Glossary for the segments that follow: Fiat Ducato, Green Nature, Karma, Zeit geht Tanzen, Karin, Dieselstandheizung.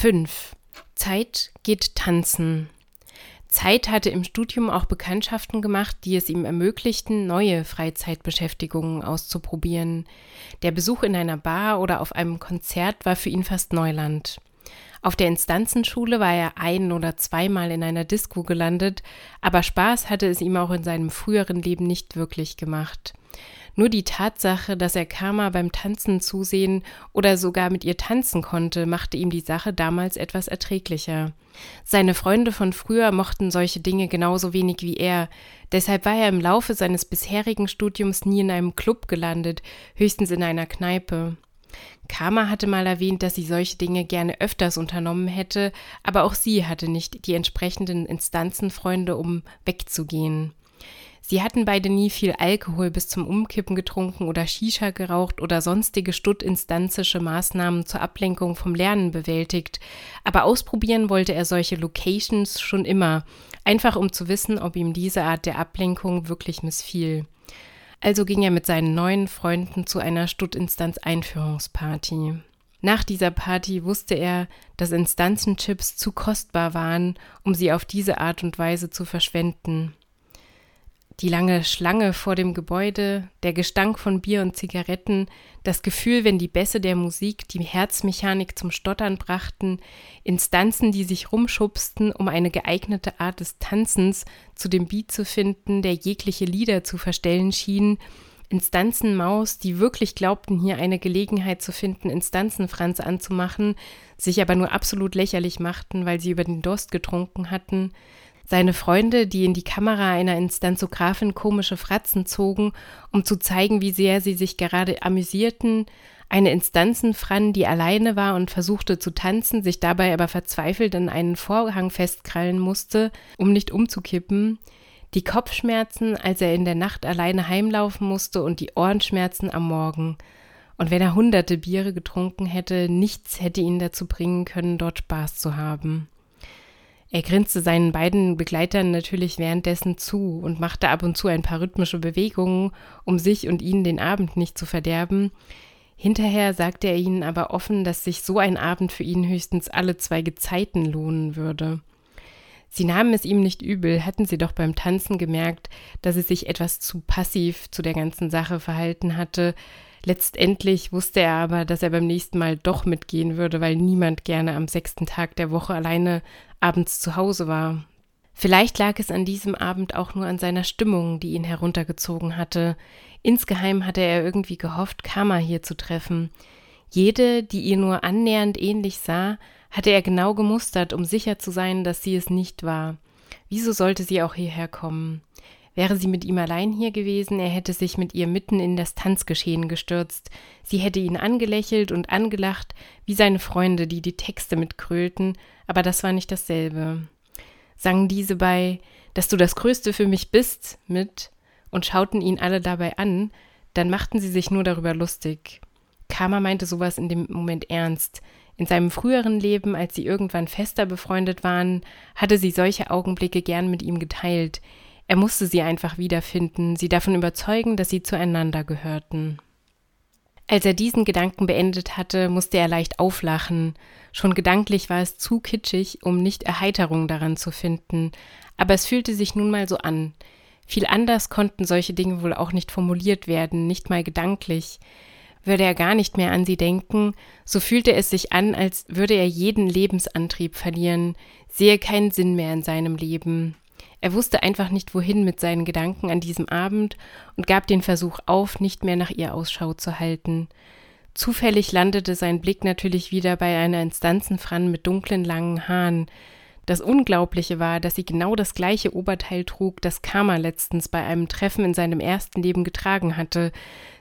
5. Zeit geht tanzen. Zeit hatte im Studium auch Bekanntschaften gemacht, die es ihm ermöglichten, neue Freizeitbeschäftigungen auszuprobieren. Der Besuch in einer Bar oder auf einem Konzert war für ihn fast Neuland. Auf der Instanzenschule war er ein- oder zweimal in einer Disco gelandet, aber Spaß hatte es ihm auch in seinem früheren Leben nicht wirklich gemacht. Nur die Tatsache, dass er Karma beim Tanzen zusehen oder sogar mit ihr tanzen konnte, machte ihm die Sache damals etwas erträglicher. Seine Freunde von früher mochten solche Dinge genauso wenig wie er, deshalb war er im Laufe seines bisherigen Studiums nie in einem Club gelandet, höchstens in einer Kneipe. Karma hatte mal erwähnt, dass sie solche Dinge gerne öfters unternommen hätte, aber auch sie hatte nicht die entsprechenden Instanzenfreunde, um wegzugehen. Sie hatten beide nie viel Alkohol bis zum Umkippen getrunken oder Shisha geraucht oder sonstige stuttinstanzische Maßnahmen zur Ablenkung vom Lernen bewältigt, aber ausprobieren wollte er solche Locations schon immer, einfach um zu wissen, ob ihm diese Art der Ablenkung wirklich missfiel. Also ging er mit seinen neuen Freunden zu einer Stuttinstanz-Einführungsparty. Nach dieser Party wusste er, dass Instanzenchips zu kostbar waren, um sie auf diese Art und Weise zu verschwenden. Die lange Schlange vor dem Gebäude, der Gestank von Bier und Zigaretten, das Gefühl, wenn die Bässe der Musik die Herzmechanik zum Stottern brachten, Instanzen, die sich rumschubsten, um eine geeignete Art des Tanzens zu dem Beat zu finden, der jegliche Lieder zu verstellen schien, Instanzenmaus, die wirklich glaubten, hier eine Gelegenheit zu finden, Instanzenfranz anzumachen, sich aber nur absolut lächerlich machten, weil sie über den Durst getrunken hatten, seine Freunde, die in die Kamera einer Instanzografin komische Fratzen zogen, um zu zeigen, wie sehr sie sich gerade amüsierten, eine Instanzenfran, die alleine war und versuchte zu tanzen, sich dabei aber verzweifelt an einen Vorhang festkrallen musste, um nicht umzukippen, die Kopfschmerzen, als er in der Nacht alleine heimlaufen musste und die Ohrenschmerzen am Morgen. Und wenn er hunderte Biere getrunken hätte, nichts hätte ihn dazu bringen können, dort Spaß zu haben. Er grinste seinen beiden Begleitern natürlich währenddessen zu und machte ab und zu ein paar rhythmische Bewegungen, um sich und ihnen den Abend nicht zu verderben. Hinterher sagte er ihnen aber offen, dass sich so ein Abend für ihn höchstens alle 2 Gezeiten lohnen würde. Sie nahmen es ihm nicht übel, hatten sie doch beim Tanzen gemerkt, dass er sich etwas zu passiv zu der ganzen Sache verhalten hatte. Letztendlich wusste er aber, dass er beim nächsten Mal doch mitgehen würde, weil niemand gerne am 6. Tag der Woche alleine abends zu Hause war. Vielleicht lag es an diesem Abend auch nur an seiner Stimmung, die ihn heruntergezogen hatte. Insgeheim hatte er irgendwie gehofft, Karma hier zu treffen. Jede, die ihr nur annähernd ähnlich sah, hatte er genau gemustert, um sicher zu sein, dass sie es nicht war. Wieso sollte sie auch hierher kommen? Wäre sie mit ihm allein hier gewesen, er hätte sich mit ihr mitten in das Tanzgeschehen gestürzt. Sie hätte ihn angelächelt und angelacht, wie seine Freunde, die die Texte mitkrölten, aber das war nicht dasselbe. Sangen diese bei »Dass du das Größte für mich bist« mit und schauten ihn alle dabei an, dann machten sie sich nur darüber lustig. Karma meinte sowas in dem Moment ernst. In seinem früheren Leben, als sie irgendwann fester befreundet waren, hatte sie solche Augenblicke gern mit ihm geteilt. Er musste sie einfach wiederfinden, sie davon überzeugen, dass sie zueinander gehörten. Als er diesen Gedanken beendet hatte, musste er leicht auflachen. Schon gedanklich war es zu kitschig, um nicht Erheiterung daran zu finden, aber es fühlte sich nun mal so an. Viel anders konnten solche Dinge wohl auch nicht formuliert werden, nicht mal gedanklich. Würde er gar nicht mehr an sie denken, so fühlte es sich an, als würde er jeden Lebensantrieb verlieren, sehe keinen Sinn mehr in seinem Leben. Er wusste einfach nicht, wohin mit seinen Gedanken an diesem Abend und gab den Versuch auf, nicht mehr nach ihr Ausschau zu halten. Zufällig landete sein Blick natürlich wieder bei einer Instanzenfran mit dunklen, langen Haaren. Das Unglaubliche war, dass sie genau das gleiche Oberteil trug, das Karma letztens bei einem Treffen in seinem ersten Leben getragen hatte.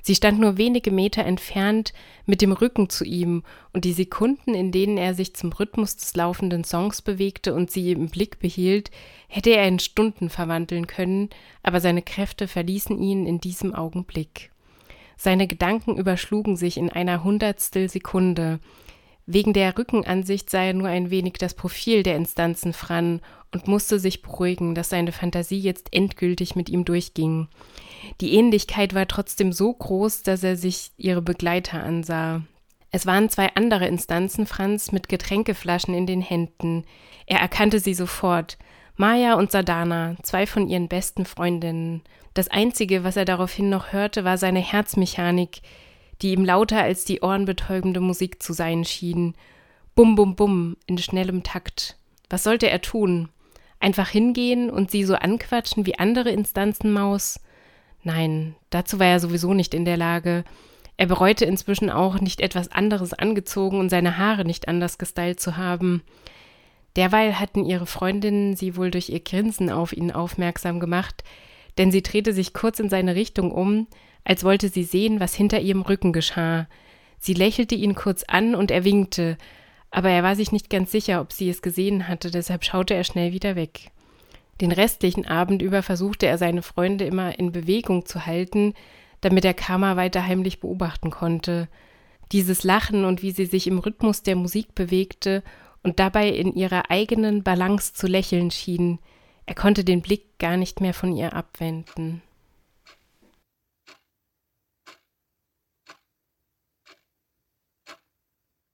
Sie stand nur wenige Meter entfernt mit dem Rücken zu ihm und die Sekunden, in denen er sich zum Rhythmus des laufenden Songs bewegte und sie im Blick behielt, hätte er in Stunden verwandeln können, aber seine Kräfte verließen ihn in diesem Augenblick. Seine Gedanken überschlugen sich in einer 100stel Sekunde. Wegen der Rückenansicht sah er nur ein wenig das Profil der Instanzenfran und musste sich beruhigen, dass seine Fantasie jetzt endgültig mit ihm durchging. Die Ähnlichkeit war trotzdem so groß, dass er sich ihre Begleiter ansah. Es waren zwei andere Instanzen Franz mit Getränkeflaschen in den Händen. Er erkannte sie sofort. Maja und Sadana, zwei von ihren besten Freundinnen. Das Einzige, was er daraufhin noch hörte, war seine Herzmechanik, die ihm lauter als die ohrenbetäubende Musik zu sein schien. Bum, bum, bum, in schnellem Takt. Was sollte er tun? Einfach hingehen und sie so anquatschen wie andere Instanzen Maus? Nein, dazu war er sowieso nicht in der Lage. Er bereute inzwischen auch, nicht etwas anderes angezogen und seine Haare nicht anders gestylt zu haben. Derweil hatten ihre Freundinnen sie wohl durch ihr Grinsen auf ihn aufmerksam gemacht, denn sie drehte sich kurz in seine Richtung um, als wollte sie sehen, was hinter ihrem Rücken geschah. Sie lächelte ihn kurz an und er winkte, aber er war sich nicht ganz sicher, ob sie es gesehen hatte, deshalb schaute er schnell wieder weg. Den restlichen Abend über versuchte er, seine Freunde immer in Bewegung zu halten, damit er Karma weiter heimlich beobachten konnte. Dieses Lachen und wie sie sich im Rhythmus der Musik bewegte und dabei in ihrer eigenen Balance zu lächeln schien. Er konnte den Blick gar nicht mehr von ihr abwenden.